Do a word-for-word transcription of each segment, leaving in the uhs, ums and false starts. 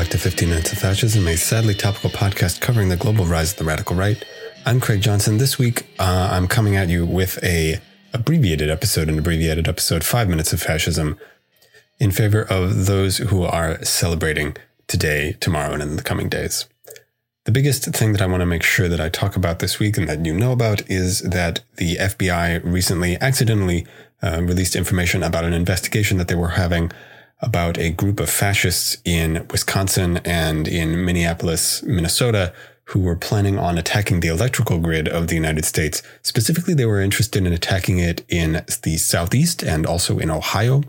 back to fifteen minutes of Fascism, a sadly topical podcast covering the global rise of the radical right. I'm Craig Johnson. This week, uh, I'm coming at you with a abbreviated episode, an abbreviated episode, five minutes of fascism, in favor of those who are celebrating today, tomorrow, and in the coming days. The biggest thing that I want to make sure that I talk about this week and that you know about is that the F B I recently accidentally uh, released information about an investigation that they were having about a group of fascists in Wisconsin and in Minneapolis, Minnesota, who were planning on attacking the electrical grid of the United States. Specifically, they were interested in attacking it in the Southeast and also in Ohio.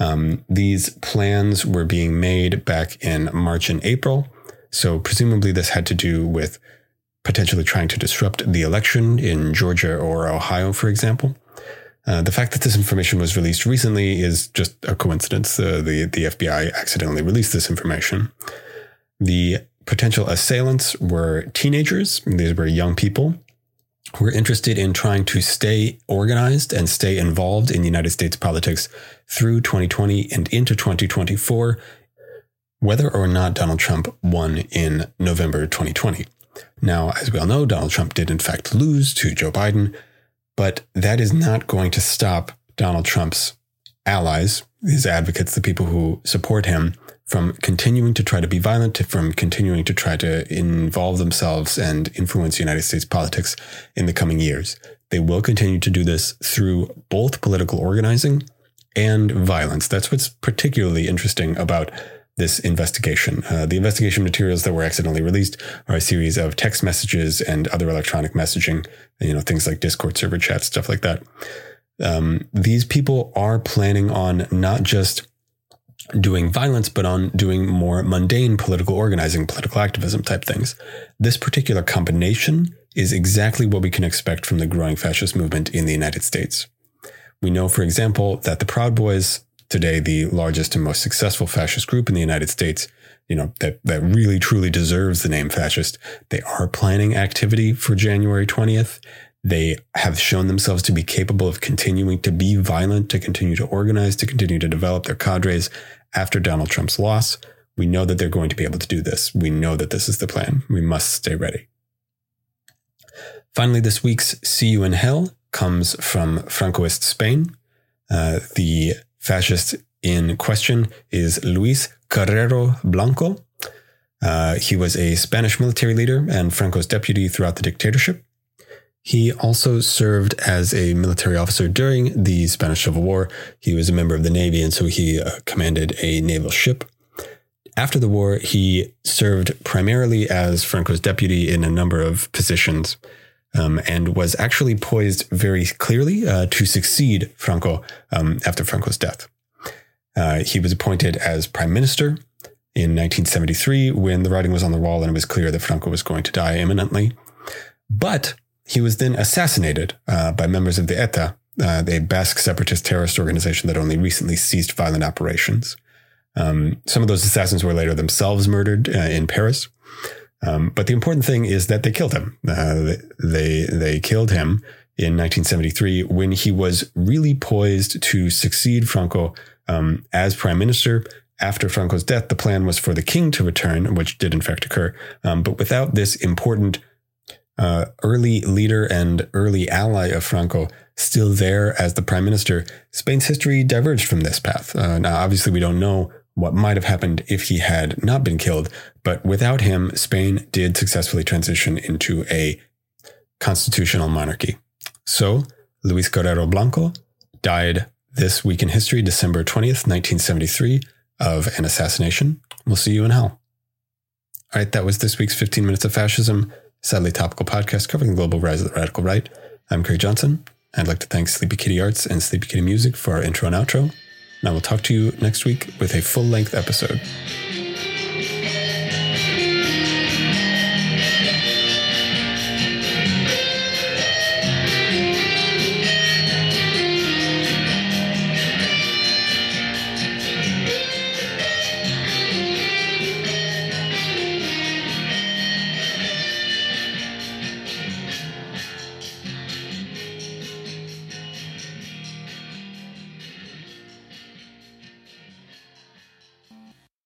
Um, these plans were being made back in March and April. So presumably this had to do with potentially trying to disrupt the election in Georgia or Ohio, for example. Uh, the fact that this information was released recently is just a coincidence. Uh, the, the F B I accidentally released this information. The potential assailants were teenagers. These were young people who were interested in trying to stay organized and stay involved in United States politics through twenty twenty and into twenty twenty-four, whether or not Donald Trump won in November twenty twenty. Now, as we all know, Donald Trump did in fact lose to Joe Biden, but that is not going to stop Donald Trump's allies, his advocates, the people who support him, from continuing to try to be violent, from continuing to try to involve themselves and influence United States politics in the coming years. They will continue to do this through both political organizing and violence. That's what's particularly interesting about this investigation. Uh, the investigation materials that were accidentally released are a series of text messages and other electronic messaging, you know, things like Discord server chats, stuff like that. Um, these people are planning on not just doing violence, but on doing more mundane political organizing, political activism type things. This particular combination is exactly what we can expect from the growing fascist movement in the United States. We know, for example, that the Proud Boys, today the largest and most successful fascist group in the United States, you know, that, that really truly deserves the name fascist, they are planning activity for January twentieth. They have shown themselves to be capable of continuing to be violent, to continue to organize, to continue to develop their cadres after Donald Trump's loss. We know that they're going to be able to do this. We know that this is the plan. We must stay ready. Finally, this week's See You in Hell comes from Francoist Spain. Uh, the fascist in question is Luis Carrero Blanco. Uh, he was a Spanish military leader and Franco's deputy throughout the dictatorship. He also served as a military officer during the Spanish Civil War. He was a member of the Navy, and so he uh, commanded a naval ship. After the war, he served primarily as Franco's deputy in a number of positions, um, and was actually poised very clearly uh, to succeed Franco um, after Franco's death. Uh, he was appointed as prime minister in nineteen seventy-three when the writing was on the wall and it was clear that Franco was going to die imminently. But he was then assassinated uh, by members of the E T A, uh, a Basque separatist terrorist organization that only recently ceased violent operations. Um, some of those assassins were later themselves murdered uh, in Paris. Um, but the important thing is that they killed him. Uh, they, they killed him in nineteen seventy-three when he was really poised to succeed Franco um, as prime minister. After Franco's death, the plan was for the king to return, which did in fact occur. Um, but without this important Uh, early leader and early ally of Franco still there as the prime minister, Spain's history diverged from this path. Uh, now, obviously, we don't know what might have happened if he had not been killed, but without him, Spain did successfully transition into a constitutional monarchy. So Luis Carrero Blanco died this week in history, December twentieth, nineteen seventy-three, of an assassination. We'll see you in hell. All right, that was this week's fifteen minutes of Fascism, sadly topical podcast covering the global rise of the radical right. I'm Craig Johnson. I'd like to thank Sleepy Kitty Arts and Sleepy Kitty Music for our intro and outro. And I will talk to you next week with a full-length episode.